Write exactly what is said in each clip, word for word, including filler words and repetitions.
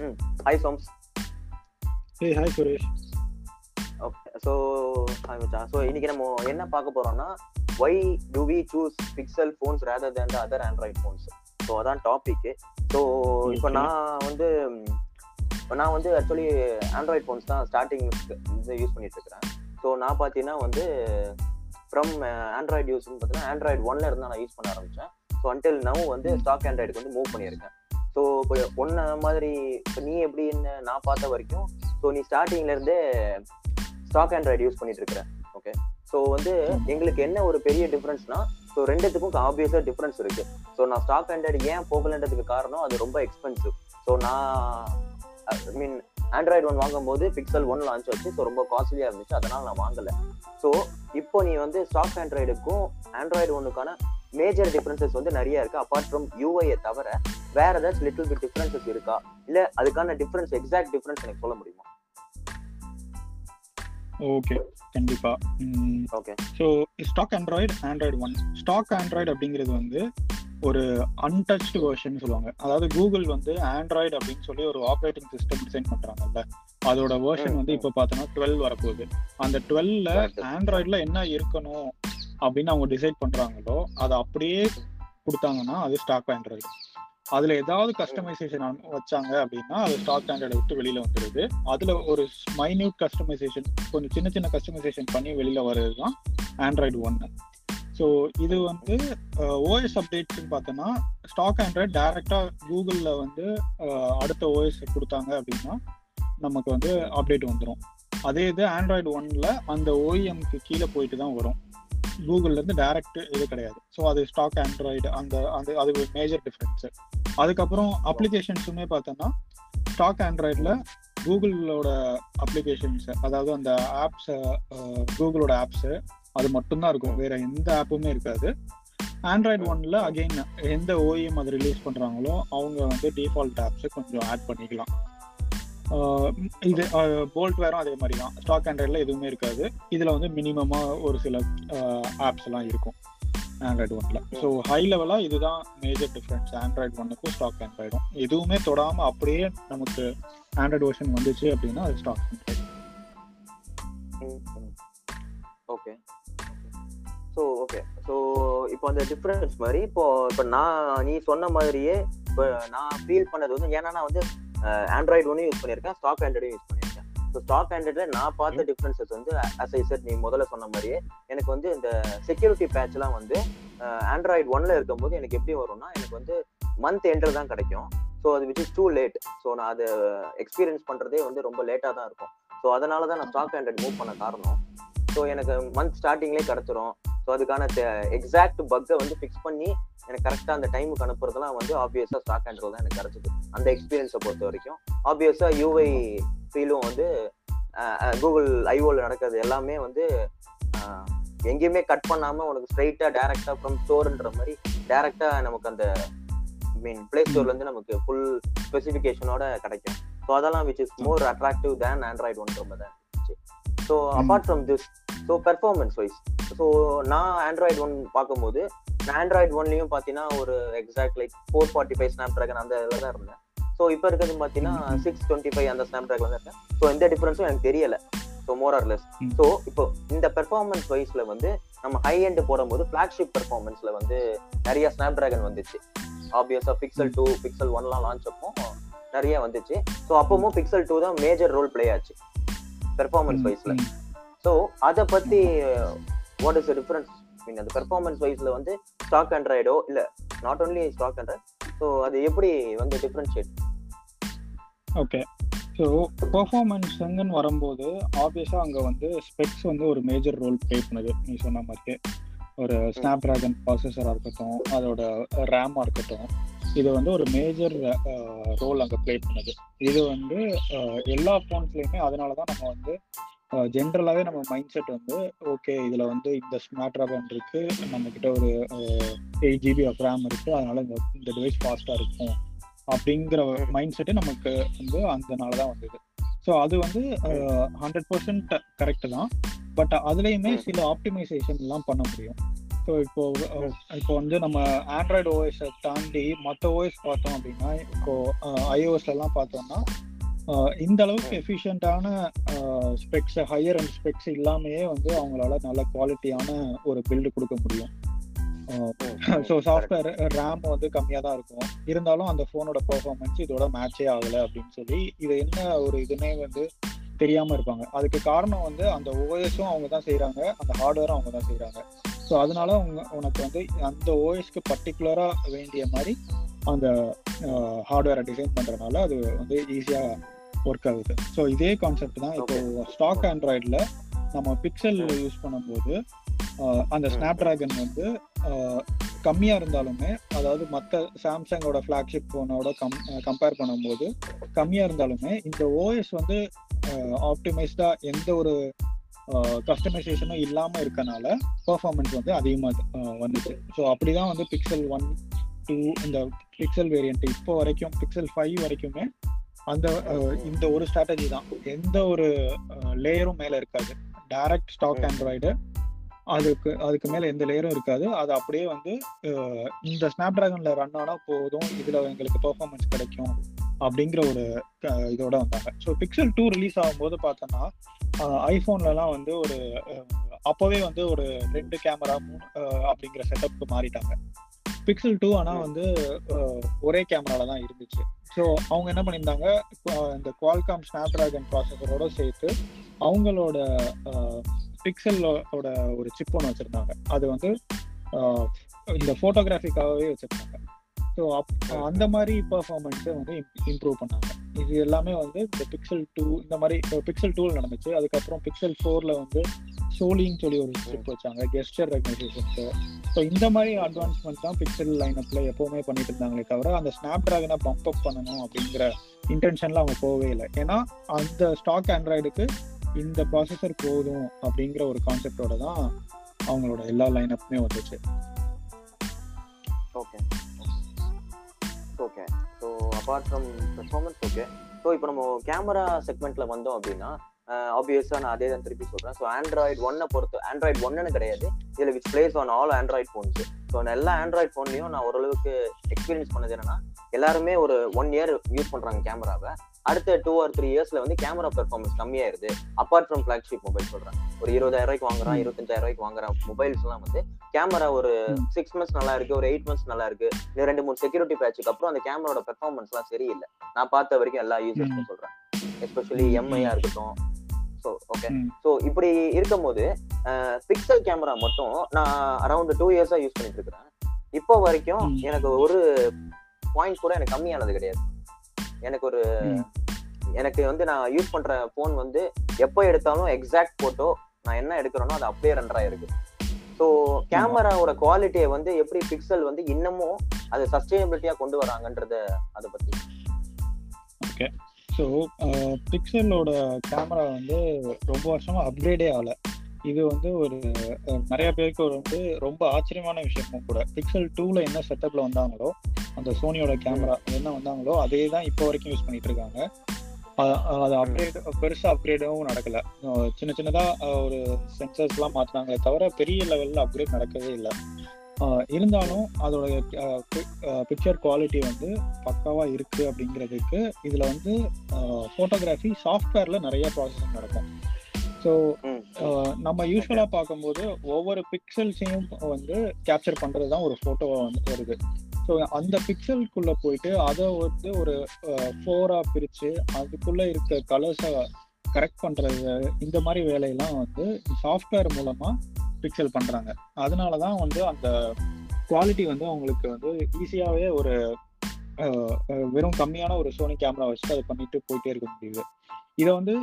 Hmm. Hi, Soms. Hey, hi, Suresh. Okay, so hi, Macha. So இன்னைக்கு நம்ம என்ன பார்க்க போறோம்னா why do we choose Pixel phones rather than the other Android phones? So அதான் topic. So இப்போ நான் வந்து நான் வந்து ஆக்சுவலி ஆண்ட்ராய்ட் ஃபோன்ஸ் தான் ஸ்டார்டிங் யூஸ் பண்ணிட்டு இருக்கிறேன். ஸோ நான் பார்த்தீங்கன்னா வந்து ஃப்ரம் ஆண்ட்ராய்டு யூஸ்ன்னு பார்த்தீங்கன்னா ஆண்ட்ராய்டு ஒன்ல இருந்து நான் யூஸ் பண்ண ஆரம்பித்தேன். ஸோ அன்டில் நவ் வந்து ஸ்டாக் ஆண்ட்ராய்டுக்கு வந்து மூவ் பண்ணியிருக்கேன். ஸோ ஒன்ன மாதிரி இப்போ நீ எப்படின்னு நான் பார்த்த வரைக்கும் ஸோ நீ ஸ்டார்டிங்லேருந்தே ஸ்டாக் ஆண்ட்ராய்டு யூஸ் பண்ணிட்டு இருக்கிற. ஓகே, ஸோ வந்து எங்களுக்கு என்ன ஒரு பெரிய டிஃப்ரென்ஸ்னா, ஸோ ரெண்டுத்துக்கும் ஆப்வியஸாக டிஃப்ரென்ஸ் இருக்குது. ஸோ நான் ஸ்டாக் ஆண்ட்ராய்டு ஏன் போகலன்றதுக்கு காரணம் அது ரொம்ப எக்ஸ்பென்சிவ். ஸோ நான் ஐ மீன் ஆண்ட்ராய்டு ஒன் வாங்கும்போது பிக்சல் ஒன் லான்ச் ஆச்சு. ஸோ ரொம்ப காஸ்ட்லியாக இருந்துச்சு, அதனால் நான் வாங்கலை. ஸோ இப்போ நீ வந்து ஸ்டாக் ஆண்ட்ராய்டுக்கும் ஆண்ட்ராய்டு ஒன்றுக்கான மேஜர் டிஃப்ரென்சஸ் வந்து நிறையா இருக்குது. அப்பார்ட் ஃப்ரம் யூஐயை தவிர வேறு ஏதாச்சும் லிட்டில் பிட் டிஃப்ரென்சஸ் இருக்கா, இல்லை அதுக்கான டிஃப்ரென்ஸ் எக்ஸாக்ட் டிஃப்ரென்ஸ் எனக்கு சொல்ல முடியுமா? ஓகே, கண்டிப்பாக. Okay, so stock Android Android one stock Android அப்படிங்கிறது வந்து ஒரு அன்டச் வெர்ஷன் சொல்லுவாங்க. அதாவது கூகுள் வந்து ஆண்ட்ராய்டு அப்படின்னு சொல்லி ஒரு ஆப்ரேட்டிங் சிஸ்டம் டிசைன் பண்றாங்கல்ல, அதோட வெர்ஷன் வந்து இப்போ பார்த்தோம்னா டுவெல் வரப்போகுது. அந்த டுவெல்ல ஆண்ட்ராய்டில் என்ன இருக்கணும் அப்படின்னு அவங்க டிசைட் பண்றாங்களோ அதை அப்படியே கொடுத்தாங்கன்னா அது ஸ்டாக் ஆண்ட்ராய்டு. அதுல ஏதாவது கஸ்டமைசேஷன் வச்சாங்க அப்படின்னா அது ஸ்டாக் ஆண்ட்ராய்டை விட்டு வெளியில வந்துடுது. அதுல ஒரு மைன்யூட் கஸ்டமைசேஷன், கொஞ்சம் சின்ன சின்ன கஸ்டமைசேஷன் பண்ணி வெளியில வர்றதுதான் ஆண்ட்ராய்டு ஒன்று. ஸோ இது வந்து ஓஎஸ் அப்டேட்ஸ்ன்னு பார்த்தோன்னா ஸ்டாக் ஆண்ட்ராய்டு டேரெக்டாக கூகுளில் வந்து அடுத்த ஓஎஸ் கொடுத்தாங்க அப்படின்னா நமக்கு வந்து அப்டேட் வந்துடும். அதே இது ஆண்ட்ராய்டு ஒன்னில் அந்த ஓஎம்க்கு கீழே போயிட்டு தான் வரும், கூகுள்லேருந்து டேரெக்ட் இது கிடையாது. ஸோ அது ஸ்டாக் ஆண்ட்ராய்டு அந்த அது அது மேஜர் டிஃப்ரென்ஸு. அதுக்கப்புறம் அப்ளிகேஷன்ஸுமே பார்த்தோன்னா ஸ்டாக் ஆண்ட்ராய்டில் கூகுளோட அப்ளிகேஷன்ஸு, அதாவது அந்த ஆப்ஸை கூகுளோட ஆப்ஸு அது மட்டும்தான் இருக்கும், வேற எந்த ஆப்புமே இருக்காது. ஆண்ட்ராய்டு ஒன்ல அகெயின் எந்த ஓஎம் அது ரிலீஸ் பண்றாங்களோ அவங்க வந்து டிஃபால்ட் ஆப்ஸை கொஞ்சம் ஆட் பண்ணிக்கலாம். இது போல்ட் வேறும் அதே மாதிரி தான், ஸ்டாக் ஆண்ட்ராய்டில் எதுவுமே இருக்காது. இதில் வந்து மினிமமாக ஒரு சில ஆப்ஸ் எல்லாம் இருக்கும் ஆண்ட்ராய்டு ஒன்ல. ஸோ ஹை லெவலாக இதுதான் மேஜர் டிஃப்ரென்ஸ் ஆண்ட்ராய்டு ஒன்னுக்கும் ஸ்டாக் ஆண்ட்ராய்டும். எதுவுமே தொடாமல் அப்படியே நமக்கு ஆண்ட்ராய்டு வெர்ஷன் வந்துச்சு அப்படின்னா அது stock Android. Okay, so okay, so இப்போ அந்த டிஃப்ரென்ஸ் மாதிரி இப்போ இப்போ நான் நீ சொன்ன மாதிரியே இப்போ நான் ஃபீல் பண்ணது வந்து ஏன்னா நான் வந்து ஆண்ட்ராய்டு ஒன்றும் யூஸ் பண்ணியிருக்கேன், ஸ்டாக் ஆண்ட்ராய்டும் யூஸ் பண்ணியிருக்கேன். ஸோ ஸ்டாக் ஆண்ட்ராய்டில் நான் பார்த்த டிஃப்ரென்சஸ் வந்து ஆஸ் ஐ செட் நீ முதல்ல சொன்ன மாதிரியே எனக்கு வந்து இந்த செக்யூரிட்டி பேட்ச்லாம் வந்து ஆண்ட்ராய்டு ஒன்னில் இருக்கும்போது எனக்கு எப்படி வரும்னா எனக்கு வந்து மந்த் எண்டர் தான் கிடைக்கும். ஸோ அது which is too late. So நான் அதை எக்ஸ்பீரியன்ஸ் பண்ணுறதே வந்து ரொம்ப லேட்டாக தான் இருக்கும். ஸோ அதனால தான் நான் ஸ்டாக் ஆண்ட்ராய்டு மூவ் பண்ண காரணம். ஸோ எனக்கு மந்த் ஸ்டார்டிங்லேயே கிடச்சிரும். ஸோ அதுக்கான எக்ஸாக்ட் பக்கை வந்து ஃபிக்ஸ் பண்ணி எனக்கு கரெக்டாக அந்த டைமுக்கு அனுப்புறதுலாம் வந்து ஆப்வியஸாக ஸ்டாக் ஆண்ட்ராய்டு தான் எனக்கு கிடச்சிது. அந்த எக்ஸ்பீரியன்ஸை பொறுத்த வரைக்கும் ஆப்வியஸாக யூஐ ஃபீலும் வந்து கூகுள் ஐஓவில் நடக்கிறது எல்லாமே வந்து எங்கேயுமே கட் பண்ணாமல் உனக்கு ஸ்ட்ரைட்டாக டேரெக்டாக ஃப்ரம் ஸ்டோர்ன்ற மாதிரி டேரெக்டாக நமக்கு அந்த மீன் பிளே ஸ்டோர்லேருந்து நமக்கு ஃபுல் ஸ்பெசிஃபிகேஷனோட கிடைக்கும். ஸோ அதெல்லாம் which is more attractive than Android one ரொம்ப தான். So apart from this so performance wise so நான் ஆண்ட்ராய்டு ஒன் பார்க்கும்போது நான் ஆண்ட்ராய்டு ஒன்லேயும் பார்த்தீங்கன்னா ஒரு exact like four forty five Snapdragon அந்த இதில் தான் இருந்தேன். ஸோ இப்போ இருக்கிறது பார்த்தீங்கன்னா சிக்ஸ் டுவெண்ட்டி ஃபைவ் அந்த ஸ்னாப்ட்ராகன் தான் இருக்கேன். ஸோ எந்த டிஃப்ரென்ஸும் எனக்கு தெரியலை. So more or less. So இப்போ இந்த பெர்ஃபார்மன்ஸ் வைஸில் வந்து நம்ம ஹை எண்டு போடும்போது ஃப்ளாக்ஷிப் பெர்ஃபார்மன்ஸில் வந்து நிறைய ஸ்னாப்ட்ராகன் வந்துச்சு. ஆப்வியஸாக பிக்சல் டூ பிக்சல் ஒன்லாம் லான்ச் அப்போ நிறைய வந்துச்சு. ஸோ அப்பவும் பிக்சல் டூ தான் மேஜர் ரோல் பிளே ஆச்சு பெர்ஃபார்மன்ஸ் வைஸ்ல. ஸோ அதை பற்றி what is the difference mean அந்த பெர்ஃபார்மன்ஸ் வைஸ்ல வந்து ஸ்டாக் ஆண்ட்ராய்டோ இல்லை not only stock Android so அது எப்படி வந்து டிஃபரன்ஷியேட்? ஓகே, ஸோ பெர்ஃபார்மன்ஸுங்கன்னு வரும்போது ஆப்வியஸாக அங்கே வந்து ஸ்பெக்ஸ் வந்து ஒரு மேஜர் ரோல் ப்ளே பண்ணுது. நீ சொன்ன மாதிரியே ஒரு ஸ்னாப்ட்ராகன் ப்ராசஸராக இருக்கட்டும், அதோட ரேமாக இருக்கட்டும், இது வந்து ஒரு மேஜர் ரோல் அங்கே ப்ளே பண்ணுது. இது வந்து எல்லா ஃபோன்ஸ்லையுமே அதனால தான் நம்ம வந்து ஜென்ரலாகவே நம்ம மைண்ட் செட் வந்து ஓகே இதில் வந்து இந்த ஸ்னாப்ட்ராகன் இருக்குது, நம்மக்கிட்ட ஒரு எயிட் ஜிபி ஆஃப் ரேம் இருக்குது, அதனால் இந்த இந்த டிவைஸ் ஃபாஸ்ட்டாக இருக்கும் அப்படிங்கிற மைண்ட் செட்டு நமக்கு வந்து அதனால தான் வந்தது. ஸோ அது வந்து ஹண்ட்ரட் பர்சன்ட் கரெக்டு தான். பட் அதுலேயுமே சில ஆப்டிமைசேஷன்லாம் பண்ண முடியும். ஸோ இப்போ இப்போ வந்து நம்ம ஆண்ட்ராய்டு ஓஎஸை தாண்டி மற்ற ஓஎஸ் பார்த்தோம் அப்படின்னா, இப்போ ஐஓஎஸ்லாம் பார்த்தோம்னா இந்த அளவுக்கு எஃபிஷியண்டான ஸ்பெக்ஸ், ஹையர் அண்ட் ஸ்பெக்ஸ் இல்லாமையே வந்து அவங்களால நல்ல குவாலிட்டியான ஒரு பில்டு கொடுக்க முடியும். ஸோ சாஃப்ட்வேர் ரேம் வந்து கம்மியாக தான் இருக்கும், இருந்தாலும் அந்த ஃபோனோட பர்ஃபார்மன்ஸ் இதோட மேட்சே ஆகலை அப்படின்னு சொல்லி இது என்ன ஒரு இதுன்னே வந்து தெரியாமல் இருப்பாங்க. அதுக்கு காரணம் வந்து அந்த ஓஎஸும் அவங்க தான் செய்கிறாங்க, அந்த ஹார்ட்வேரும் அவங்க தான் செய்கிறாங்க. ஸோ அதனால அவங்க உனக்கு வந்து அந்த ஓஎஸ்க்கு பர்டிகுலராக வேண்டிய மாதிரி அந்த ஹார்ட்வேரை டிசைன் பண்ணுறதுனால அது வந்து ஈஸியாக ஒர்க் ஆகுது. ஸோ இதே கான்செப்ட் தான் இப்போ ஸ்டாக் ஆண்ட்ராய்டில் நம்ம பிக்சல் யூஸ் பண்ணும்போது அந்த ஸ்னாப்ட்ராகன் வந்து கம்மியாக இருந்தாலுமே, அதாவது மற்ற சாம்சங்கோட ஃப்ளாக்ஷிப் ஃபோனோட கம் கம்பேர் பண்ணும்போது கம்மியாக இருந்தாலுமே இந்த ஓஎஸ் வந்து ஆப்டிமைஸ்டாக எந்த ஒரு கஸ்டமைசேஷனும் இல்லாமல் இருக்கனால பர்ஃபார்மன்ஸ் வந்து அதிகமாக வந்துச்சு. ஸோ அப்படி தான் வந்து பிக்சல் ஒன் டூ இந்த பிக்சல் வேரியண்ட் இப்போ வரைக்கும் பிக்சல் ஃபைவ் வரைக்குமே அந்த இந்த ஒரு ஸ்ட்ராட்டஜி தான். எந்த ஒரு லேயரும் மேலே இருக்காது, டைரக்ட் ஸ்டாக் ஆண்ட்ராய்டு அதுக்கு அதுக்கு மேலே எந்த லேயரும் இருக்காது. அது அப்படியே வந்து இந்த ஸ்னாப்ட்ராகனில் ரன் ஆனால் போதும், இதில் எங்களுக்கு பர்ஃபார்மன்ஸ் கிடைக்கும் அப்படிங்கிற ஒரு இதோட வந்தாங்க. ஸோ பிக்சல் டூ ரிலீஸ் ஆகும்போது பார்த்தோன்னா ஐஃபோன்லலாம் வந்து ஒரு அப்போவே வந்து ஒரு ரெண்டு கேமரா மூணு அப்படிங்கிற செட்டப்புக்கு மாறிட்டாங்க. பிக்சல் டூ ஆனால் வந்து ஒரே கேமராவில் தான் இருந்துச்சு. ஸோ அவங்க என்ன பண்ணியிருந்தாங்க, இந்த குவால்காம் ஸ்னாப்ட்ராகன் ப்ராசஸரோட சேர்த்து அவங்களோட பிக்சலோட ஒரு சிப் ஒன்று வச்சுருந்தாங்க. அது வந்து இந்த ஃபோட்டோகிராஃபிக்காகவே வச்சுருந்தாங்க. ஸோ அப் அந்த மாதிரி பர்ஃபார்மன்ஸை வந்து இம்ப்ரூவ் பண்ணாங்க. இது எல்லாமே வந்து இந்த பிக்சல் டூ இந்த மாதிரி பிக்சல் டூவில் நடந்துச்சு. அதுக்கப்புறம் பிக்சல் ஃபோரில் வந்து சோலின்னு சொல்லி ஒரு சிப் வச்சாங்க, கெஸ்டர் ரெகனைசேஷன்ஸு. ஸோ இந்த மாதிரி அட்வான்ஸ்மெண்ட் தான் பிக்சல் லைனப்பில் எப்போவுமே பண்ணிட்டு இருந்தாங்களே தவிர அந்த ஸ்னாப்ட்ராகனை பம்ப் அப் பண்ணணும் அப்படிங்கிற இன்டென்ஷன்லாம் அவங்க போகவே இல்லை. ஏன்னா அந்த ஸ்டாக் ஆண்ட்ராய்டுக்கு இந்த ப்ராசஸர் போதும் அப்படிங்கிற ஒரு கான்செப்டோட தான் அவங்களோட எல்லா லைனப்புமே வந்துச்சு. Okay okay so apart from performance, okay so இப்போ நம்ம கேமரா செக்மெண்ட்டில் வந்தோம் அப்படின்னா ஆப்வியஸாக நான் அதே தான் திருப்பி சொல்கிறேன். ஸோ ஆண்ட்ராய்டு ஒன்னை பொறுத்து, ஆண்ட்ராய்டு ஒன்னுன்னு கிடையாது, இதில் which plays on all Android phones. So நான் எல்லா ஆண்ட்ராய்டு ஃபோன்லேயும் நான் ஓரளவுக்கு எக்ஸ்பீரியன்ஸ் பண்ணது என்னென்னா, எல்லாருமே ஒரு ஒன் இயர் யூஸ் பண்ணுறாங்க கேமராவை. அடுத்த டூ ஆர் த்ரீ இயர்ஸில் வந்து கேமரா பெர்ஃபார்மன்ஸ் கம்மியாயிருது. அப்பார்ட் ஃப்ரம் ஃப்ளாக்ஷிப் மொபைல் சொல்கிறேன், ஒரு இருபதாயிரம் ரூபாய்க்கு வாங்குறான், இருபத்தஞ்சாயிரம் ரூபாய்க்கு வாங்குறான் மொபைல்ஸ்லாம் வந்து கேமரா ஒரு சிக்ஸ் மந்த்ஸ் நல்லா இருக்குது, ஒரு எயிட் மந்த்ஸ் நல்லா இருக்குது, ரெண்டு மூணு செக்யூரிட்டி பேட்சுக்கு அப்புறம் அந்த கேமராவோட பெர்ஃபார்மன்ஸ்லாம் சரியில்லை. நான் பார்த்த வரைக்கும் எல்லா யூசர்ஸ்க்கும் சொல்கிறேன், எஸ்பெஷலி எம்ஐயாக இருக்கட்டும். ஸோ ஓகே ஸோ இப்படி இருக்கும் போது பிக்சல் கேமரா மட்டும் நான் அரௌண்ட் டூ இயர்ஸாக யூஸ் பண்ணிட்டு இருக்கிறேன். இப்போ வரைக்கும் எனக்கு ஒரு பாயிண்ட் கூட எனக்கு கம்மியானது கிடையாது. எனக்கு ஒரு எனக்கு வந்து நான் யூஸ் பண்ற போன் வந்து எப்போ எடுத்தாலும் எக்ஸாக்ட் போட்டோ நான் என்ன எடுக்கிறேனோ அது அப்படியே ரன்ரா இருக்கு. ஸோ கேமராவோட குவாலிட்டியை வந்து எப்படி பிக்சல் வந்து இன்னமும் அது சஸ்டைனபிலிட்டியா கொண்டு வராங்கன்றத அதை பத்தி. ஓகே ஸோ பிக்சலோட கேமரா வந்து ரொம்ப வருஷமா அப்கிரேடே ஆகலை. இது வந்து ஒரு நிறைய பேருக்கு ஒரு வந்து ரொம்ப ஆச்சரியமான விஷயமும் கூட. பிக்சல் டூவில் என்ன செட்டப்பில் வந்தாங்களோ, அந்த சோனியோட கேமரா என்ன வந்தாங்களோ அதே தான் இப்போ வரைக்கும் யூஸ் பண்ணிட்டு இருக்காங்க. அது அப்கிரேட் பெருசாக அப்கிரேடும் நடக்கலை. சின்ன சின்னதாக ஒரு சென்சர்ஸ்லாம் மாற்றினாங்களே தவிர பெரிய லெவலில் அப்கிரேட் நடக்கவே இல்லை. இருந்தாலும் அதோட பிக்சர் குவாலிட்டி வந்து பக்காவாக இருக்குது அப்படிங்கிறதுக்கு இதில் வந்து ஃபோட்டோகிராஃபி சாஃப்ட்வேரில் நிறைய ப்ராசஸிங் நடக்கும். ஸோ நம்ம யூஸ்வலாக பார்க்கும்போது ஒவ்வொரு பிக்சல்ஸையும் வந்து கேப்சர் பண்ணுறது தான் ஒரு ஃபோட்டோவாக வந்து வருது. ஸோ அந்த பிக்சலுக்குள்ளே போயிட்டு அதை வந்து ஒரு ஃபோராக பிரித்து அதுக்குள்ளே இருக்க கலர்ஸை கரெக்ட் பண்ணுறது, இந்த மாதிரி வேலையெல்லாம் வந்து சாஃப்ட்வேர் மூலமாக பிக்சல் பண்ணுறாங்க. அதனால தான் வந்து அந்த குவாலிட்டி வந்து அவங்களுக்கு வந்து ஈஸியாகவே ஒரு வெறும் கம்மியான ஒரு சோனி கேமரா வச்சுட்டு அதை பண்ணிட்டு போயிட்டே இருக்க முடியுது. இதை வந்து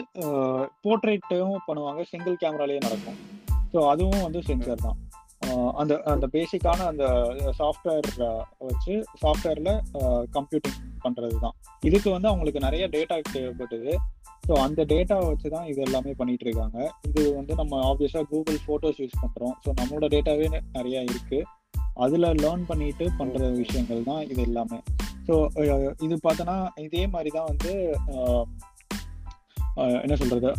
போர்ட்ரேட்டும் பண்ணுவாங்க, சிங்கிள் கேமராலேயே நடக்கும். ஸோ அதுவும் வந்து சென்சார் தான். அந்த அந்த பேசிக்கான அந்த சாஃப்ட்வேர் வச்சு சாஃப்ட்வேரில் கம்ப்யூட்டிங் பண்ணுறது தான். இதுக்கு வந்து அவங்களுக்கு நிறைய டேட்டா தேவைப்பட்டது. ஸோ அந்த டேட்டாவை வச்சு தான் இது எல்லாமே பண்ணிகிட்டு இருக்காங்க. இது வந்து நம்ம ஆப்வியஸாக கூகுள் ஃபோட்டோஸ் யூஸ் பண்ணுறோம். ஸோ நம்மளோட டேட்டாவே நிறையா இருக்குது, அதில் லேர்ன் பண்ணிட்டு பண்ணுற விஷயங்கள் தான் இது எல்லாமே. ஸோ இது பார்த்தோன்னா இதே மாதிரி தான் வந்து என்ன சொல்கிறது,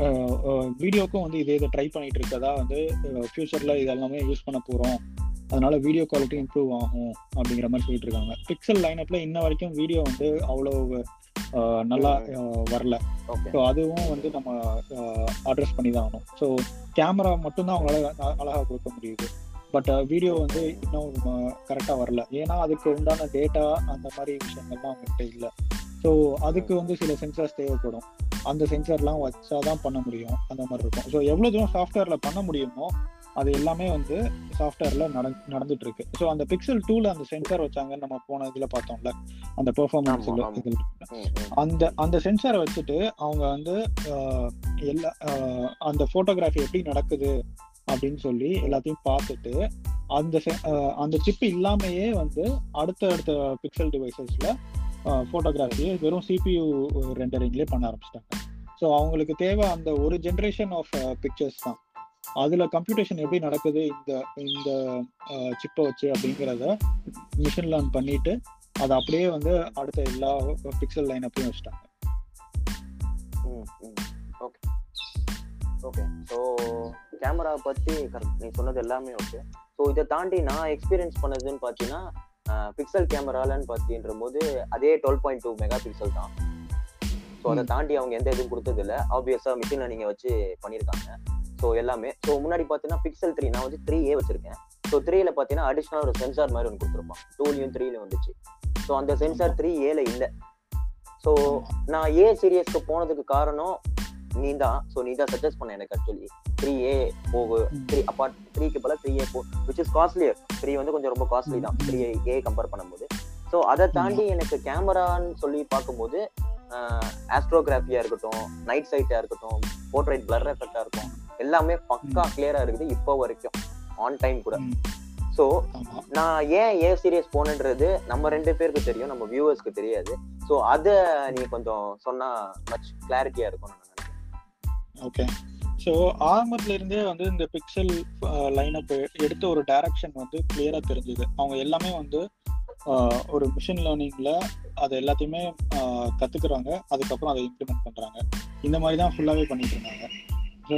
வீடியோக்கும் வந்து இதே இதை ட்ரை பண்ணிகிட்டு இருக்கதா வந்து ஃப்யூச்சரில் இது எல்லாமே யூஸ் பண்ண போகிறோம் அதனால வீடியோ குவாலிட்டி இம்ப்ரூவ் ஆகும் அப்படிங்கிற மாதிரி சொல்லிட்டு இருக்காங்க. பிக்சல் லைனப்ல இன்ன வரைக்கும் வீடியோ வந்து அவ்வளோ நல்லா வரல. ஸோ அதுவும் வந்து நம்ம அட்ரஸ் பண்ணி தான் ஆகணும். ஸோ கேமரா மட்டும்தான் அவங்களால அழகாக கொடுக்க முடியுது. பட் வீடியோ வந்து இன்னும் கரெக்டாக வரல. ஏன்னா அதுக்கு உண்டான டேட்டா அந்த மாதிரி விஷயங்கள்லாம் அவங்ககிட்ட இல்லை. ஸோ அதுக்கு வந்து சில சென்சார்ஸ் தேவைப்படும். அந்த சென்சார்லாம் வச்சா தான் பண்ண முடியும். அந்த மாதிரி இருக்கும். ஸோ எவ்வளோ தூரம் சாஃப்ட்வேரில் பண்ண முடியுமோ அது எல்லாமே வந்து சாஃப்ட்வேரில் நட நடந்துட்டு இருக்கு. ஸோ அந்த பிக்சல் டூவில் அந்த சென்சார் வச்சாங்கன்னு நம்ம போன இதில் பார்த்தோம்ல, அந்த பெர்ஃபார்மன்ஸ் அந்த அந்த சென்சாரை வச்சுட்டு அவங்க வந்து எல்லா அந்த ஃபோட்டோகிராஃபி எப்படி நடக்குது அப்படின்னு சொல்லி எல்லாத்தையும் பார்த்துட்டு அந்த அந்த சிப்பு இல்லாமையே வந்து அடுத்த அடுத்த பிக்சல் டிவைசஸில் ஃபோட்டோகிராஃபியை வெறும் சிபியூ ரெண்டரிங்லேயே பண்ண ஆரம்பிச்சிட்டாங்க. ஸோ அவங்களுக்கு தேவை அந்த ஒரு ஜென்ரேஷன் ஆஃப் பிக்சர்ஸ் தான். அதில் கம்ப்யூட்டேஷன் எப்படி நடக்குது இந்த இந்த சிப்பை வச்சு அப்படிங்கிறத மிஷின் லேர்ன் பண்ணிவிட்டு அதை அப்படியே வந்து அடுத்த எல்லா பிக்சல் லைன் அப்படியும் வச்சுட்டாங்க. ஓகே ஓகே ஸோ கேமராவை பற்றி கரெக்ட் நீங்கள் சொன்னது எல்லாமே ஓகே. ஸோ இதை தாண்டி நான் எக்ஸ்பீரியன்ஸ் பண்ணதுன்னு பார்த்தீங்கன்னா பிக்சல் கேமராலன்னு பார்த்தீன்ற போது அதே twelve point two megapixel தான். ஸோ அதை தாண்டி அவங்க எந்த இதுவும் கொடுத்ததில்லை. ஆப்வியஸாக மிஷினில் நீங்கள் வச்சு பண்ணியிருக்காங்க. ஸோ எல்லாமே ஸோ முன்னாடி பார்த்தீங்கன்னா பிக்சல் த்ரீ நான் வந்து த்ரீ ஏ வச்சிருக்கேன். ஸோ த்ரீயில் பார்த்தீங்கன்னா அடிஷ்னல் ஒரு சென்சார் மாதிரி ஒன்று கொடுத்துருப்பான். டூலையும் த்ரீலையும் வந்துச்சு. ஸோ அந்த சென்சார் த்ரீ ஏல இல்லை. ஸோ நான் ஏ சீரியஸ்க்கு போனதுக்கு காரணம் நீ தான். ஸோ நீ தான் சஜஸ்ட் பண்ண எனக்கு ஆக்சுவலி த்ரீ ஏ போகு த்ரீ அப்பார்ட் த்ரீக்கு போல த்ரீ ஏ போ விச் இஸ் காஸ்ட்லியர். த்ரீ வந்து கொஞ்சம் ரொம்ப காஸ்ட்லி தான் த்ரீ ஏ ஏ கம்பேர் பண்ணும்போது. ஸோ அதை தாண்டி எனக்கு கேமரான்னு சொல்லி பார்க்கும்போது ஆஸ்ட்ரோகிராஃபியாக இருக்கட்டும், நைட் சைட்டாக இருக்கட்டும், போர்ட்ரைட் பிளர் எஃபெக்டாக இருக்கும், எல்லாமே பக்கா கிளியரா இருக்குது இப்போ வரைக்கும் ஆன் டைம் கூட. ஸோ நான் ஏன் ஏ சீரியஸ் போனன்றது நம்ம ரெண்டு பேருக்கு தெரியும், நம்ம வியூவர்ஸ்க்கு தெரியாது. ஸோ அதை நீ கொஞ்சம் சொன்னா மச் கிளாரிட்டியா இருக்கும் நான் நினைக்கிறேன். ஓகே. ஸோ ஆரம்பத்துல இருந்தே வந்து இந்த பிக்சல் லைனப் எடுத்த ஒரு டைரக்ஷன் வந்து கிளியரா தெரிஞ்சுது. அவங்க எல்லாமே வந்து ஒரு மிஷின் லேர்னிங்ல அது எல்லாத்தையுமே கத்துக்கிறாங்க, அதுக்கப்புறம் அதை இம்ப்ளிமெண்ட் பண்றாங்க. இந்த மாதிரி தான் ஃபுல்லாவே பண்ணிட்டு இருந்தாங்க. ஸோ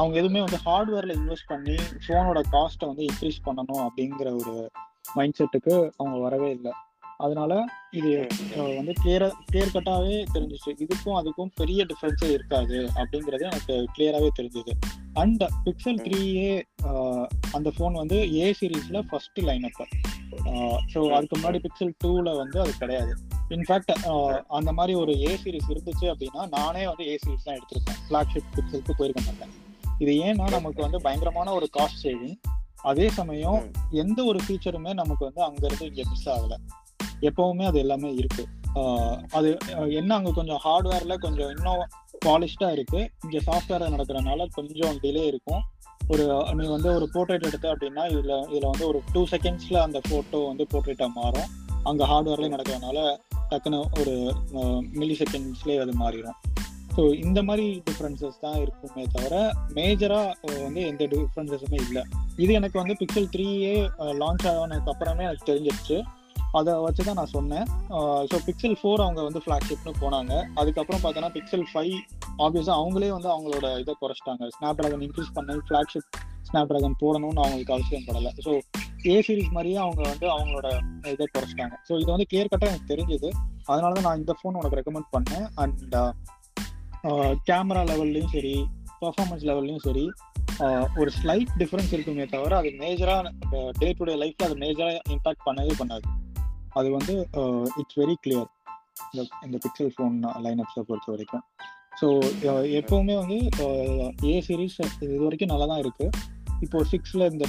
அவங்க எதுவுமே வந்து ஹார்ட்வேரில் இன்வெஸ்ட் பண்ணி ஃபோனோட காஸ்ட்டை வந்து இன்க்ரீஸ் பண்ணணும் அப்படிங்கிற ஒரு மைண்ட் செட்டுக்கு அவங்க வரவே இல்லை. அதனால இது வந்து கிளியரா கிளியர் கட்டாகவே தெரிஞ்சிச்சு. இதுக்கும் அதுக்கும் பெரிய டிஃப்ரென்ஸே இருக்காது அப்படிங்கிறது எனக்கு கிளியராகவே தெரிஞ்சுது. அண்ட் பிக்சல் த்ரீ ஏ அந்த ஃபோன் வந்து ஏ சீரீஸில் ஃபஸ்ட்டு லைனப்பு. ஸோ அதுக்கு முன்னாடி பிக்சல் டூவில் வந்து அது கிடையாது. இன்ஃபேக்ட் அந்த மாதிரி ஒரு ஏ சீரிஸ் இருந்துச்சு அப்படின்னா நானே வந்து ஏ சீரிஸ் தான் எடுத்திருக்கேன், ஃப்ளாக்ஷிப் பிக்சலுக்கு போயிருக்க மாட்டேன். இது ஏன்னா நமக்கு வந்து பயங்கரமான ஒரு காஸ்ட் சேவிங், அதே சமயம் எந்த ஒரு ஃபீச்சருமே நமக்கு வந்து அங்கேருந்து இங்கே மிஸ் ஆகலை. எப்போவுமே அது எல்லாமே இருக்குது. அது என்ன அங்கே கொஞ்சம் ஹார்ட்வேரில் கொஞ்சம் இன்னும் பாலிஷ்டாக இருக்குது, இங்கே சாஃப்ட்வேரில் நடக்கிறனால கொஞ்சம் டிலே இருக்கும். ஒரு நீ வந்து ஒரு போர்ட்ரேட் எடுத்த அப்படின்னா இதில் இதில் வந்து ஒரு டூ செகண்ட்ஸில் அந்த ஃபோட்டோ வந்து போர்ட்ரேட்டாக மாறும். அங்கே ஹார்ட்வேர்லேயே நடக்கிறதுனால டக்குன்னு ஒரு மில்லி செகண்ட்ஸ்லேயே அது மாறிடும். ஸோ இந்த மாதிரி டிஃப்ரென்சஸ் தான் இருக்குமே தவிர மேஜராக வந்து எந்த டிஃப்ரென்சஸுமே இல்லை. இது எனக்கு வந்து பிக்சல் த்ரீயே லான்ச் ஆனதுக்கு அப்புறமே எனக்கு தெரிஞ்சிருச்சு, அதை வச்சு தான் நான் சொன்னேன். ஸோ பிக்சல் ஃபோர் அவங்க வந்து ஃப்ளாக்ஷிப்னு போனாங்க. அதுக்கப்புறம் பார்த்தோன்னா பிக்சல் ஃபைவ் ஆப்வியஸாக அவங்களே வந்து அவங்களோட இதை குறைச்சிட்டாங்க. ஸ்னாப்ட்ராகன் இன்க்ரீஸ் பண்ணி ஃப்ளாக்ஷிப் ஸ்னாப்ட்ராகன் போடணும்னு அவங்களுக்கு அவசியம் படலை. ஸோ ஏ சீரிஸ் மாதிரியே அவங்க வந்து அவங்களோட இதை குறைச்சிட்டாங்க. ஸோ இது வந்து கிளியர் கட்டாக எனக்கு தெரிஞ்சுது. அதனால தான் நான் இந்த ஃபோன் உனக்கு ரெக்கமெண்ட் பண்ணேன். அண்ட் கேமரா லெவல்லையும் சரி, பர்ஃபார்மன்ஸ் லெவல்லையும் சரி ஒரு ஸ்லைட் டிஃப்ரென்ஸ் இருக்குமே தவிர அது மேஜராக டே டு டே லைஃப்பில் அது மேஜராக இம்பேக்ட் பண்ணவே பண்ணாது. அது வந்து இட்ஸ் வெரி கிளியர் இந்த பிக்சல் ஃபோன் லைனப்ஸை பொறுத்த வரைக்கும். ஸோ எப்போவுமே வந்து ஏ சீரிஸ் இது வரைக்கும் நல்லா தான் இருக்குது. இப்போ சிக்ஸ்ல இந்த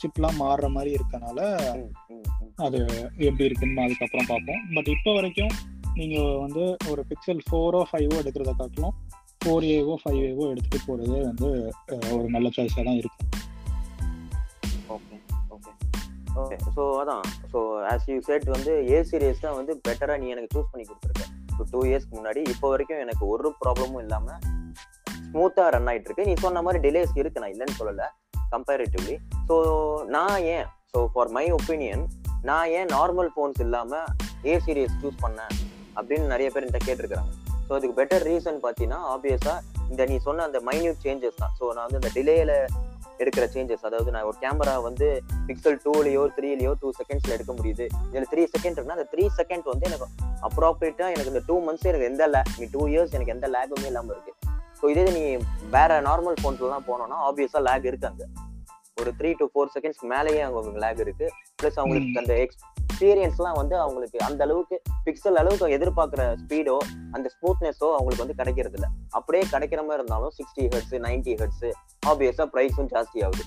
சிப்லாம் மாறுற மாதிரி இருக்கனால அது எப்படி இருக்குன்னு அதுக்கப்புறம் பார்ப்போம். பட் இப்போ வரைக்கும் நீங்கள் வந்து ஒரு பிக்சல் ஃபோரோ ஃபைவோ எடுக்கிறத காட்டிலும் ஃபோர் ஏவோ ஃபைவ் ஏவோ எடுத்துகிட்டு போகிறதே வந்து ஒரு நல்ல சாய்ஸாக தான் இருக்கும். ஓகே ஓகே ஓகே ஸோ அதான் ஸோ ஆஸ் யூ செட் வந்து ஏ சீரியஸ் தான் வந்து பெட்டராக நீ எனக்கு சூஸ் பண்ணி கொடுத்துருக்க. இப்போ டூ இயர்ஸ்க்கு முன்னாடி இப்போ வரைக்கும் எனக்கு ஒரு ப்ராப்ளமும் இல்லாமல் ஸ்மூத்தாக ரன் ஆகிட்டு இருக்கு. நீ சொன்ன மாதிரி டிலேஸ் இருக்கு, நான் இல்லைன்னு சொல்லலை கம்பேரிட்டிவ்லி. ஸோ நான் ஏன் ஸோ ஃபார் மை ஒப்பீனியன் நான் ஏன் நார்மல் ஃபோன்ஸ் இல்லாமல் ஏ சீரியஸ் சூஸ் பண்ணேன் அப்படின்னு நிறைய பேர் என்கிட்ட கேட்டிருக்கிறாங்க. ஸோ அதுக்கு பெட்டர் ரீசன் பார்த்தீங்கன்னா ஆப்வியஸாக இந்த நீ சொன்ன அந்த மைன்யூட் சேஞ்சஸ் தான். ஸோ நான் வந்து அந்த டிலேயில் எடுக்கிற சேஞ்சஸ், அதாவது நான் ஒரு கேமரா வந்து பிக்சல் டூலையோ த்ரீலையோ டூ செகண்ட்ஸ்ல எடுக்க முடியுது. இதில் த்ரீ செகண்ட் இருக்குன்னா அந்த த்ரீ செகண்ட் வந்து எனக்கு அப்ராப்ரேட்டா எனக்கு இந்த டூ மந்த்ஸ் எனக்கு எந்த லே டூ இயர்ஸ் எனக்கு எந்த லேகுமே இல்லாமல் இருக்கு. ஸோ இதே நீ வேற நார்மல் ஃபோன்ஸ்லாம் போனோம்னா ஆப்வியஸா லேக் இருக்காங்க, ஒரு த்ரீ டு ஃபோர் செகண்ட்ஸ் மேலேயே அவங்க லேக் இருக்கு. பிளஸ் அவங்களுக்கு அந்த எக்ஸ்பீரியன்ஸ்லாம் வந்து அவங்களுக்கு அந்த அளவுக்கு பிக்சல் அளவுக்கு எதிர்பார்க்குற ஸ்பீடோ அந்த ஸ்மூத்னஸோ அவங்களுக்கு வந்து கிடைக்கிறது இல்லை. அப்படியே கிடைக்கிற மாதிரி இருந்தாலும் சிக்ஸ்டி ஹெட்ஸ் நைன்டி ஹெட்ஸ் ஆப்வியஸா ப்ரைஸும் ஜாஸ்தி ஆகுது.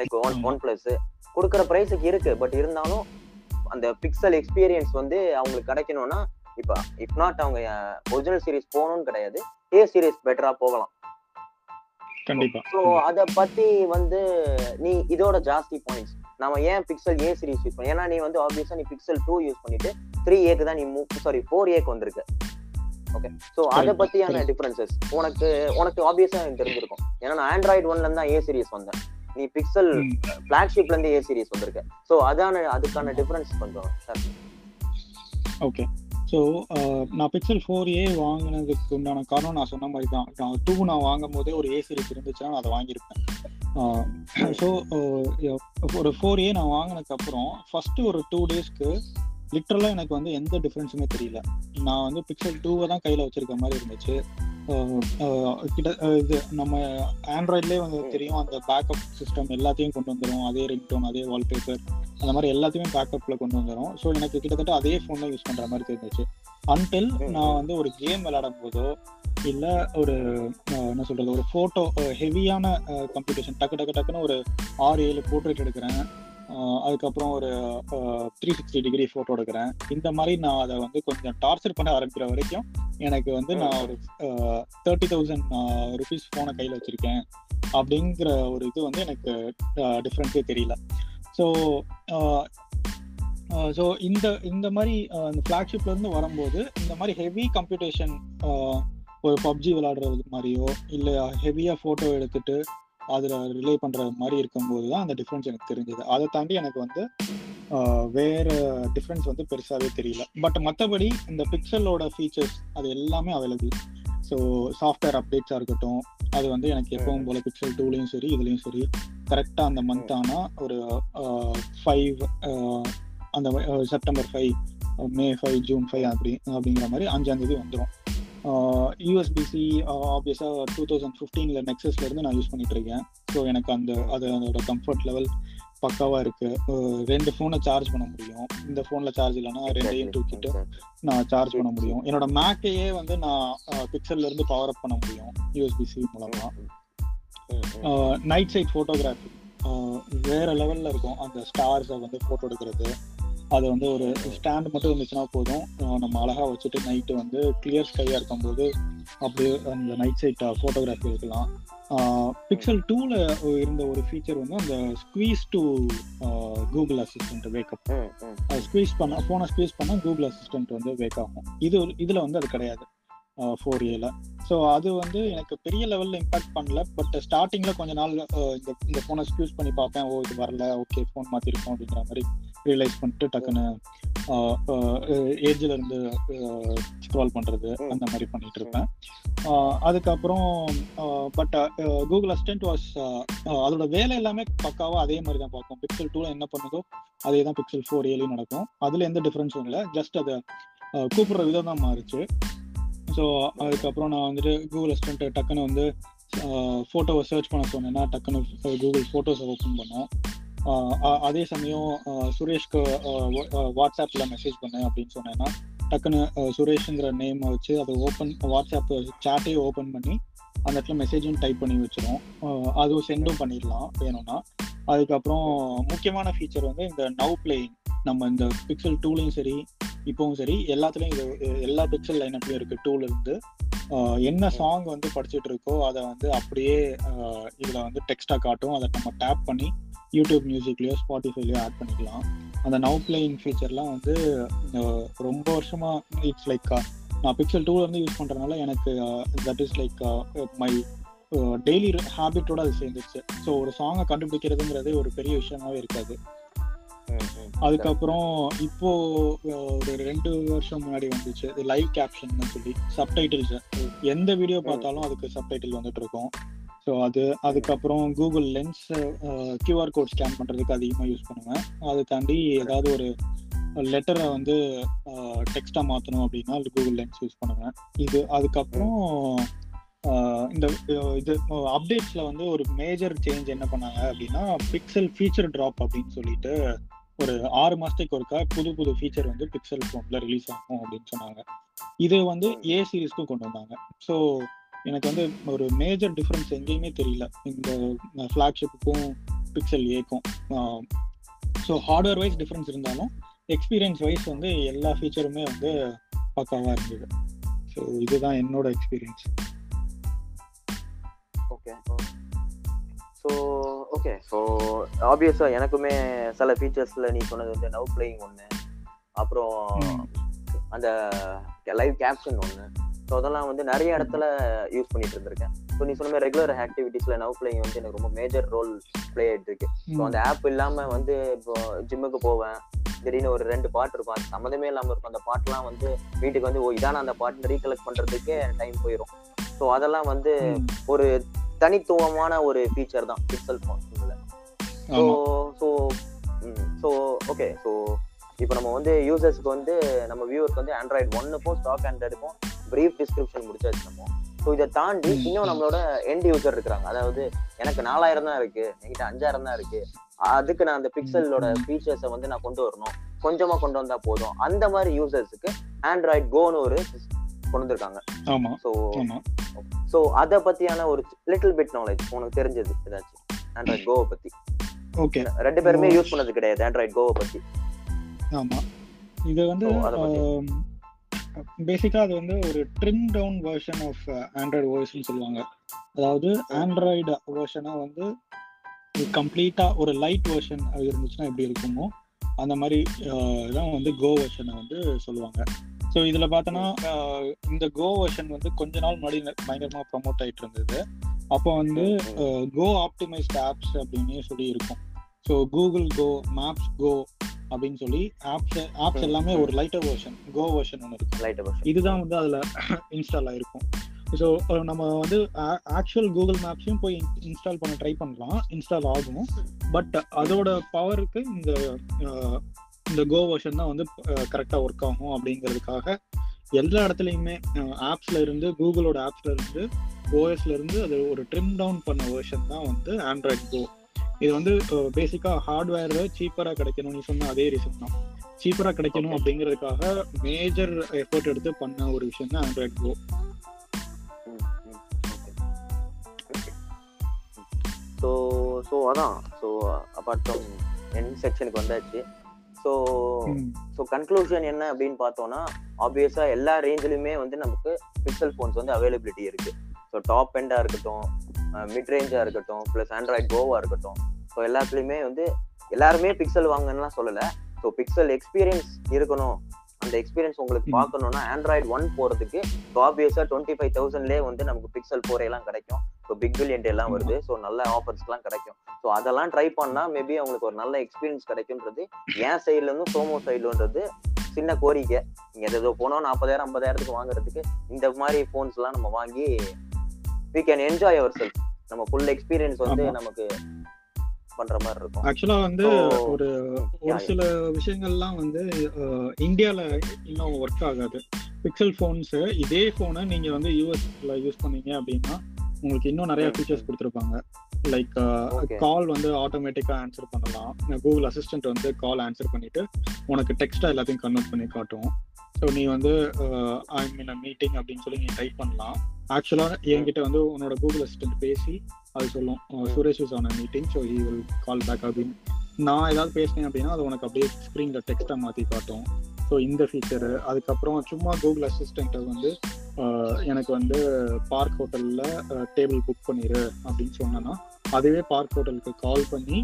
லைக் ஒன் ஒன் பிளஸ் கொடுக்குற ப்ரைஸுக்கு இருக்கு, பட் இருந்தாலும் அந்த பிக்சல் எக்ஸ்பீரியன்ஸ் வந்து அவங்களுக்கு கிடைக்கணும்னா இப்போ இஃப் நாட் அவங்க ஒரிஜினல் சீரீஸ் போகணும்னு கிடையாது, ஏ சீரீஸ் பெட்டரா போகலாம் கண்டிப்பா. ஸோ அதை பத்தி வந்து நீ இதோட ஜாஸ்தி பாயிண்ட்ஸ் நம்ம ஏன் பிக்சல் ஏ சீரீஸ் யூஸ் பண்ணி, ஏன்னா நீ வந்து ஆப்வியஸா நீ பிக்சல் டூ யூஸ் பண்ணிட்டு த்ரீ ஏக்கு தான் நீ சாரி ஃபோர் ஏக்கு வந்திருக்க. ஓகே, ஸோ அதை பத்தியான டிஃபரன்சஸ் உனக்கு உனக்கு ஆப்வியஸா எனக்கு தெரிஞ்சிருக்கும், ஏன்னா நான் ஆண்ட்ராய்டு ஒன்ல இருந்து தான் ஏ சீரீஸ் வந்தேன், நீ பிக்சல் பிளாக்ஷிப்ல இருந்து ஏ சீரீஸ் வந்திருக்க. ஸோ அதான அதுக்கான டிஃபரன்ஸ் கொஞ்சம். ஓகே, ஸோ நான் பிக்சல் ஃபோர் ஏ வாங்கினதுக்கு உண்டான காரணம் நான் சொன்ன மாதிரி தான், நான் டூ நான் வாங்கும் போதே ஒரு ஏ சீரீஸ் இருந்துச்சுன்னா நான் அதை வாங்கியிருப்பேன். ஸோ ஒரு ஃபோர் ஏ நான் வாங்கினதுக்கப்புறம் ஃபஸ்ட்டு ஒரு டூ டேஸ்க்கு லிட்ரலாக எனக்கு வந்து எந்த டிஃப்ரென்ஸுமே தெரியல. நான் வந்து பிக்சல் டூவை தான் கையில் வச்சுருக்க மாதிரி இருந்துச்சு. கிட்ட இது நம்ம ஆண்ட்ராய்ட்லேயே வந்து தெரியும், அந்த பேக்கப் சிஸ்டம் எல்லாத்தையும் கொண்டு வந்துடும், அதே ரிங்டோன் அதே வால்பேப்பர் அந்த மாதிரி எல்லாத்தையுமே பேக்கப்பில் கொண்டு வந்துடும். ஸோ எனக்கு கிட்டத்தட்ட அதே ஃபோனில் யூஸ் பண்ணுற மாதிரி தெரிஞ்சிச்சு. அன்டில் நான் வந்து ஒரு கேம் விளையாடும் போதோ இல்லை ஒரு என்ன சொல்கிறது ஒரு ஃபோட்டோ ஹெவியான கம்ப்யூட்டேஷன் டக்கு டக்கு டக்குன்னு ஒரு ஆறு ஏழு போர்ட்ரேட் எடுக்கிறேன், அதுக்கப்புறம் ஒரு த்ரீ சிக்ஸ்டி டிகிரி ஃபோட்டோ எடுக்கிறேன், இந்த மாதிரி நான் அதை வந்து கொஞ்சம் டார்ச்சர் பண்ண ஆரம்பிக்கிற வரைக்கும் எனக்கு வந்து நான் ஒரு தேர்ட்டி தௌசண்ட் ருபீஸ் ஃபோனை கையில் வச்சுருக்கேன் அப்படிங்கிற ஒரு இது வந்து எனக்கு டிஃப்ரென்ஸே தெரியல. ஸோ ஸோ இந்த இந்த மாதிரி இந்த ஃப்ளாக்ஷிப்லேருந்து வரும்போது இந்த மாதிரி ஹெவி கம்ப்யூட்டேஷன் ஒரு பப்ஜி விளையாடுறது மாதிரியோ இல்லை ஹெவியாக ஃபோட்டோ எடுத்துகிட்டு அதில் ரிலே பண்ணுற மாதிரி இருக்கும்போது தான் அந்த டிஃப்ரென்ஸ் எனக்கு தெரிஞ்சது. அதை தாண்டி எனக்கு வந்து வேறு டிஃப்ரென்ஸ் வந்து பெருசாகவே தெரியல. பட் மற்றபடி இந்த பிக்சலோட ஃபீச்சர்ஸ் அது எல்லாமே அவைலபிள். ஸோ சாஃப்ட்வேர் அப்டேட்ஸாக இருக்கட்டும், அது வந்து எனக்கு எப்பவும் போல் பிக்சல் டூலையும் சரி இதுலேயும் சரி கரெக்டாக அந்த மந்த் ஆனால் ஒரு ஃபைவ் அந்த September five May five June five அப்படி அப்படிங்கிற மாதிரி அஞ்சாந்தேதி வந்துடும். யூஎஸ்பிசி ஆப்வியஸாக டூ தௌசண்ட் ஃபிஃப்டீனில் நெக்ஸஸ்லேருந்து நான் யூஸ் பண்ணிகிட்ருக்கேன். ஸோ எனக்கு அந்த அது அதோட கம்ஃபர்ட் லெவல் பக்காவாக இருக்குது. ரெண்டு ஃபோனை சார்ஜ் பண்ண முடியும், இந்த ஃபோனில் சார்ஜ் இல்லைன்னா ரெண்டையும் தூக்கிட்டு நான் சார்ஜ் பண்ண முடியும். என்னோட மேக்கையே வந்து நான் பிக்சல்லேருந்து பவர் அப் பண்ண முடியும் யூஎஸ்பிசி மூலமாக. நைட் சைட் ஃபோட்டோகிராஃபி வேறு லெவலில் இருக்கும், அந்த ஸ்டார்ஸை வந்து ஃபோட்டோ எடுக்கிறது, அது வந்து ஒரு ஸ்டாண்ட் மட்டும் இருந்துச்சுன்னா போதும் நம்ம அழகாக வச்சுட்டு நைட்டு வந்து கிளியர் ஸ்கையாக இருக்கும்போது அப்படியே அந்த நைட் சைட் ஃபோட்டோகிராஃபி எடுக்கலாம். பிக்சல் டூவில் இருந்த ஒரு ஃபீச்சர் வந்து அந்த squeeze to Google assistant wake up, அது ஸ்குவீஸ் பண்ண ஃபோனை ஸ்குவீஸ் பண்ணால் கூகுள் அசிஸ்டன்ட் வந்து வேக் ஆகும். இது இதில் வந்து அது கிடையாது ஃபோர் ஏல. ஸோ அது வந்து எனக்கு பெரிய லெவலில் இம்பாக்ட் பண்ணல, பட் ஸ்டார்டிங்கில் கொஞ்ச நாள் இந்த இந்த ஃபோனை ஸ்க்யூஸ் பண்ணி பார்ப்பேன், ஓ இது வரல ஓகே ஃபோன் மாற்றிருக்கோம் அப்படின்ற மாதிரி ரியலைஸ் பண்ணிட்டு டக்குன்னு ஏஜில் இருந்து ஸ்க்ரால் பண்ணுறது அந்த மாதிரி பண்ணிகிட்டு இருப்பேன். அதுக்கப்புறம் பட் கூகுள் அசிஸ்டன்ட் வாஸ் அதோட வேலை எல்லாமே பக்காவாக அதே மாதிரி தான் பார்க்கும். பிக்சல் டூவில் என்ன பண்ணுதோ அதே தான் பிக்சல் ஃபோர் ஏலையும் நடக்கும், அதில் எந்த டிஃப்ரென்ஸும் இல்லை, ஜஸ்ட் அதை கூப்பிட்ற விதம் தான் மாறிச்சு. ஸோ அதுக்கப்புறம் நான் வந்துட்டு கூகுள் அசிஸ்டன்ட் டக்குன்னு வந்து ஃபோட்டோவை சர்ச் பண்ண சொன்னேன்னா டக்குன்னு கூகுள் ஃபோட்டோஸை ஓப்பன் பண்ணோம். அதே சமயம் சுரேஷ்க்கு வாட்ஸ்அப்பில் மெசேஜ் பண்ணேன் அப்படின்னு சொன்னேன்னா டக்குன்னு சுரேஷுங்கிற நேமை வச்சு அதை ஓப்பன் வாட்ஸ்அப் சேட்டையே ஓப்பன் பண்ணி அந்த இடத்துல மெசேஜும் டைப் பண்ணி வச்சிடும், அதுவும் சென்டும் பண்ணிடலாம் வேணும்னா. அதுக்கப்புறம் முக்கியமான ஃபீச்சர் வந்து இந்த நவ் பிளேயிங், நம்ம இந்த பிக்சல் டூலையும் சரி இப்போவும் சரி எல்லாத்துலேயும் இது எல்லா பிக்சல் லைனப்லையும் இருக்குது. டூலேருந்து என்ன சாங் வந்து படிச்சுட்டு இருக்கோ அதை வந்து அப்படியே இதில் வந்து டெக்ஸ்டாக காட்டும், அதை நம்ம டேப் பண்ணி யூடியூப் மியூசிக்லேயோ ஸ்பாட்டிஃபைலையோ ஆட் பண்ணிக்கலாம். அந்த நவ் பிளேயிங் ஃபீச்சர்லாம் வந்து ரொம்ப வருஷமாக இட்ஸ் லைக் நான் பிக்சல் டூலேருந்து யூஸ் பண்ணுறதுனால எனக்கு that is like my daily ஹேபிட்டோடு அது சேர்ந்துருச்சு. ஸோ ஒரு சாங்கை கண்டுபிடிக்கிறதுங்கிறதே ஒரு பெரிய விஷயமாகவே இருக்காது. அதுக்கப்புறம் இப்போ ஒரு ரெண்டு வருஷம் முன்னாடி வந்துச்சு லைவ் கேப்ஷன் சொல்லி சப்டைட்டில்ஸ், எந்த வீடியோ பார்த்தாலும் அதுக்கு சப்டைட்டில் வந்துட்டு இருக்கும். ஸோ அது அதுக்கப்புறம் Google lens QR code scan பண்ணுறதுக்கு அதிகமாக யூஸ் பண்ணுவேன். அதை தாண்டி ஏதாவது ஒரு லெட்டரை வந்து டெக்ஸ்ட்டாக மாற்றணும் அப்படின்னா அது கூகுள் லென்ஸ் யூஸ் பண்ணுவேன். இது அதுக்கப்புறம் இந்த இது அப்டேட்ஸில் வந்து ஒரு மேஜர் சேஞ்ச் என்ன பண்ணாங்க அப்படின்னா பிக்சல் ஃபீச்சர் ட்ராப் அப்படின்னு சொல்லிட்டு ஒரு ஆறு மாதத்துக்கு ஒருக்கா புது புது ஃபீச்சர் வந்து பிக்சல் ஃபோனில் ரிலீஸ் ஆகும் அப்படின்னு சொன்னாங்க. இது வந்து ஏ சீரீஸ்க்கும் கொண்டு வந்தாங்க. ஸோ எனக்கு வந்து ஒரு மேஜர் டிஃப்ரென்ஸ் எங்கேயுமே தெரியல இந்த ஃப்ளாக்ஷிப்புக்கும் பிக்சல் ஏக்கும். ஸோ ஹார்ட்வேர் வைஸ் டிஃப்ரென்ஸ் இருந்தாலும் எக்ஸ்பீரியன்ஸ் வைஸ் வந்து எல்லா ஃபீச்சருமே வந்து பக்காவாக இருந்தது. ஸோ இதுதான் என்னோட experience. Okay so okay so ஆப்வியஸாக எனக்குமே சில ஃபீச்சர்ஸில் நீ சொன்னது வந்து நவ் பிளேயிங் ஒன்று, அப்புறம் அந்த லைவ் கேப்ஷன் ஒன்று, ஸோ அதெல்லாம் வந்து நிறைய இடத்துல யூஸ் பண்ணிட்டு இருந்திருக்கேன். ஸோ நீ சொன்ன மாதிரி ரெகுலர் ஆக்டிவிட்டீஸில் நவ் பிளேயிங் வந்து எனக்கு ரொம்ப மேஜர் ரோல் பிளே ஆகிட்டு இருக்கு. ஸோ அந்த ஆப் இல்லாமல் வந்து இப்போ ஜிம்முக்கு போவேன், திடீர்னு ஒரு ரெண்டு பாட்டு இருக்கும், அது சம்மந்தமே இல்லாமல் இருக்கும். அந்த பாட்டெலாம் வந்து வீட்டுக்கு வந்து ஓ இதான அந்த பாட்டு ரீகலெக்ட் பண்ணுறதுக்கே டைம் போயிடும். ஸோ அதெல்லாம் வந்து ஒரு தனித்துவமான ஒரு ஃபீச்சர் தான் pixel phone. So so so okay so இப்போ நம்ம வந்து யூசர்ஸ்க்கு வந்து நம்ம வியூவருக்கு வந்து ஆண்ட்ராய்டு ஒன்னுக்கும் ஸ்டாக் ஆண்ட்ராய்டுக்கும் ப்ரீஃப் டிஸ்கிரிப்ஷன் முடிச்சாச்சு நம்ம. ஸோ இதை தாண்டி இன்னும் நம்மளோட எண்ட் யூசர் இருக்கிறாங்க. அதாவது எனக்கு நாலாயிரம் தான் இருக்குது, என்கிட்ட அஞ்சாயிரம் தான் இருக்குது, அதுக்கு நான் அந்த பிக்சலோட ஃபீச்சர்ஸை வந்து நான் கொண்டு வரணும், கொஞ்சமாக கொண்டு வந்தால் போதும், அந்த மாதிரி யூசர்ஸுக்கு ஆண்ட்ராய்டு கோன்னு ஒரு கொண்டு வந்திருக்காங்க. ஸோ ஸோ அதை பற்றியான ஒரு லிட்டில் பிட் நாலேஜ் உனக்கு தெரிஞ்சது ஏதாச்சும் ஆண்ட்ராய்டு கோவை பற்றி? ஓகே, ரெண்டு பேருமே யூஸ் பண்ணது கிடையாது ஆண்ட்ராய்டு கோவை பற்றி. ஆமாம், இது வந்து பேசிக்காக அது வந்து ஒரு trim down version of Android ஓஎஸ்ன்னு சொல்லுவாங்க. அதாவது ஆண்ட்ராய்டு வேர்ஷனாக வந்து கம்ப்ளீட்டாக ஒரு லைட் வேர்ஷன் அது இருந்துச்சுன்னா எப்படி இருக்குமோ அந்த மாதிரி தான் வந்து கோ வேர்ஷனை வந்து சொல்லுவாங்க. ஸோ இதில் பார்த்தோன்னா இந்த கோ வேர்ஷன் வந்து கொஞ்ச நாள் முன்னாடி பயங்கரமாக ப்ரமோட் ஆகிட்டு இருந்தது. அப்போ வந்து கோ ஆப்டிமைஸ்ட் ஆப்ஸ் அப்படின்னு சொல்லி இருக்கும். ஸோ கூகுள் கோ, மேப்ஸ் கோ அப்படின்னு சொல்லி ஆப்ஸ் ஆப்ஸ் எல்லாமே ஒரு லைட்டர் வேர்ஷன் கோ வேர்ஷன் ஒன்று இருக்கு. லைட்டர் வேர்ஷன் இதுதான் வந்து அதில் இன்ஸ்டால் ஆகிருக்கும். ஸோ நம்ம வந்து ஆக்சுவல் கூகுள் மேப்ஸையும் போய் இன்ஸ்டால் பண்ண ட்ரை பண்ணலாம், இன்ஸ்டால் ஆகும். பட் அதோட பவருக்கு இந்த இந்த கோ வேர்ஷன் தான் வந்து கரெக்டாக ஒர்க் ஆகும் அப்படிங்கிறதுக்காக எல்லா இடத்துலையுமே ஆப்ஸில் இருந்து கூகுளோட ஆப்ஸில் இருந்து ஓஎஸ்லேருந்து அது ஒரு ட்ரிம் டவுன் பண்ண வேர்ஷன் தான் வந்து ஆண்ட்ராய்டு கோ. இது வந்து பேசிக்காக ஹார்ட்வேர் சீப்பராக கிடைக்கணும், நீ சொன்ன அதே ரீசன் தான், சீப்பராக கிடைக்கணும் அப்படிங்கிறதுக்காக மேஜர் எஃபர்ட் எடுத்து பண்ண ஒரு விஷயம் தான் ஆண்ட்ராய்டு கோ. ஸோ ஸோ அதான் ஸோ அபார்ட் ஃப்ரம் என் செக்ஷனுக்கு வந்தாச்சு. ஸோ ஸோ கன்க்ளூஷன் என்ன அப்படின்னு பார்த்தோம்னா ஆப்வியஸாக எல்லா ரேஞ்சிலுமே வந்து நமக்கு பிக்சல் ஃபோன்ஸ் வந்து அவைலபிலிட்டி இருக்குது. ஸோ டாப் எண்டாக இருக்கட்டும், மிட் ரேஞ்சாக இருக்கட்டும், ப்ளஸ் ஆண்ட்ராய்டு கோவாக இருக்கட்டும், ஸோ எல்லாத்துலேயுமே வந்து எல்லாருமே பிக்சல் வாங்கணும்லாம் சொல்லலை. ஸோ பிக்சல் எக்ஸ்பீரியன்ஸ் இருக்கணும், அந்த எக்ஸ்பீரியன்ஸ் உங்களுக்கு பார்க்கணுன்னா ஆண்ட்ராய்டு ஒன் போகிறதுக்கு ஸோ ஆப்வியஸாக டுவெண்ட்டி ஃபைவ் தௌசண்ட்லேயே வந்து நமக்கு பிக்சல் ஃபோர் எல்லாம் கிடைக்கும். ஸோ பிக் பில்லியன் எல்லாம் வருது, ஸோ நல்ல ஆஃபர்ஸ்லாம் கிடைக்கும். ஸோ அதெல்லாம் ட்ரை பண்ணால் மேபி அவங்களுக்கு ஒரு நல்ல எக்ஸ்பீரியன்ஸ் கிடைக்கும்ன்றது என் சைட்லேருந்து சோமோ சைட்லன்றது சின்ன கோரிக்கை. நீங்கள் எது ஏதோ போனோம் நாற்பதாயிரம் ஐம்பதாயிரத்துக்கு வாங்குறதுக்கு இந்த மாதிரி ஃபோன்ஸ்லாம் நம்ம வாங்கி we can enjoy ourselves, நம்ம full experience வந்து நமக்கு பண்ற மாதிரி இருக்கும். ஆக்சுவலா வந்து ஒரு ஒரு சில விஷயங்கள்லாம் வந்து இந்தியால இன்னும் ஒர்க் ஆகாது. பிக்சல் ஃபோன்ஸ் இதே ஃபோனை நீங்க வந்து யூஎஸ்ல யூஸ் பண்ணீங்க அப்படின்னா உங்களுக்கு இன்னும் நிறைய ஃபீச்சர்ஸ் கொடுத்துருப்பாங்க. லைக் கால் வந்து ஆட்டோமேட்டிக்காக ஆன்சர் பண்ணலாம், கூகுள் அசிஸ்டன்ட் வந்து கால் ஆன்சர் பண்ணிட்டு உனக்கு டெக்ஸ்ட்டாக எல்லாத்தையும் கன்வெர்ட் பண்ணி காட்டும். ஸோ நீ வந்து ஐ மீன் அ மீட்டிங் அப்படின்னு சொல்லி நீ டைப் பண்ணலாம். ஆக்சுவலாக என்கிட்ட வந்து உன்னோட கூகுள் அசிஸ்டன்ட் பேசி அது சொல்லும் Suresh is on a meeting so he will call back அப்படின்னு. நான் ஏதாவது பேசினேன் அப்படின்னா அது உனக்கு அப்படியே ஸ்க்ரீனில் டெக்ஸ்ட்டாக மாற்றி காட்டும். ஸோ இந்த ஃபீச்சரு. அதுக்கப்புறம் சும்மா கூகுள் அசிஸ்டண்ட்டை வந்து எனக்கு வந்து பார்க் ஹோட்டலில் டேபிள் புக் பண்ணிடு அப்படின்னு சொன்னேன்னா அதுவே பார்க் ஹோட்டலுக்கு கால் பண்ணி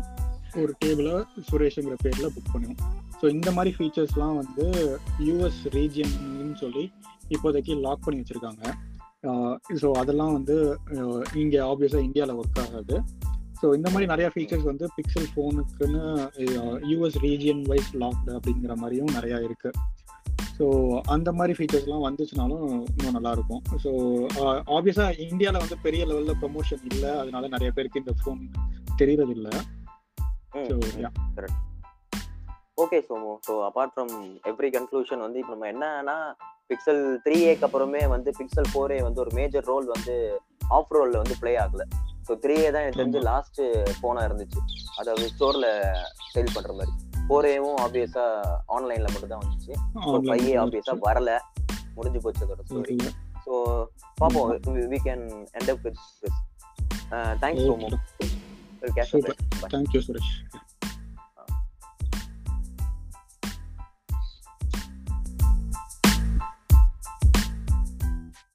ஒரு டேபிளை சுரேஷுங்கிற பேரில் புக் பண்ணுவோம். ஸோ இந்த மாதிரி ஃபீச்சர்ஸ்லாம் வந்து யூஎஸ் ரீஜியன்னு சொல்லி இப்போதைக்கு லாக் பண்ணி வச்சுருக்காங்க. ஸோ அதெல்லாம் வந்து இங்கே ஆப்வியஸாக இந்தியாவில் ஒர்க் ஆகாது. ஸோ இந்த மாதிரி நிறையா ஃபீச்சர்ஸ் வந்து பிக்சல் ஃபோனுக்குன்னு யூஎஸ் ரீஜியன் வைஸ் லாக்டு அப்படிங்கிற மாதிரியும் நிறையா இருக்குது. ஸோ அந்த மாதிரி ஃபீச்சர்ஸ்லாம் வந்துச்சுனாலும் இன்னும் நல்லாயிருக்கும். ஸோ ஆப்வியஸாக இந்தியாவில் வந்து பெரிய லெவலில் ப்ரொமோஷன் இல்லை, அதனால நிறைய பேருக்கு இந்த ஃபோன் தெரியறது இல்லை. So correct. Okay Somu, so apart from every conclusion வந்து இப்போ நம்ம என்னன்னா பிக்சல் த்ரீ ஏக்கு அப்புறமே வந்து பிக்சல் ஃபோர் ஏ வந்து ஒரு மேஜர் ரோல் வந்து ஆஃப் ரோலில் வந்து பிளே ஆகலை. ஸோ த்ரீ ஏ தான் எனக்கு தெரிஞ்சு லாஸ்ட்டு ஃபோனாக இருந்துச்சு, அதாவது ஸ்டோரில் சேல் பண்ணுற மாதிரி. ஃபோர் ஏவும் ஆப்வியஸாக ஆன்லைனில் மட்டும்தான் வந்துச்சு. ஸோ ஃபைவ் ஏ ஆப்வியஸாக வரலை, முடிஞ்சு போச்சு அதோட ஸ்டோரி. ஸோ பார்ப்போம், we can end up with this. Thanks Somu. Thank you Suresh.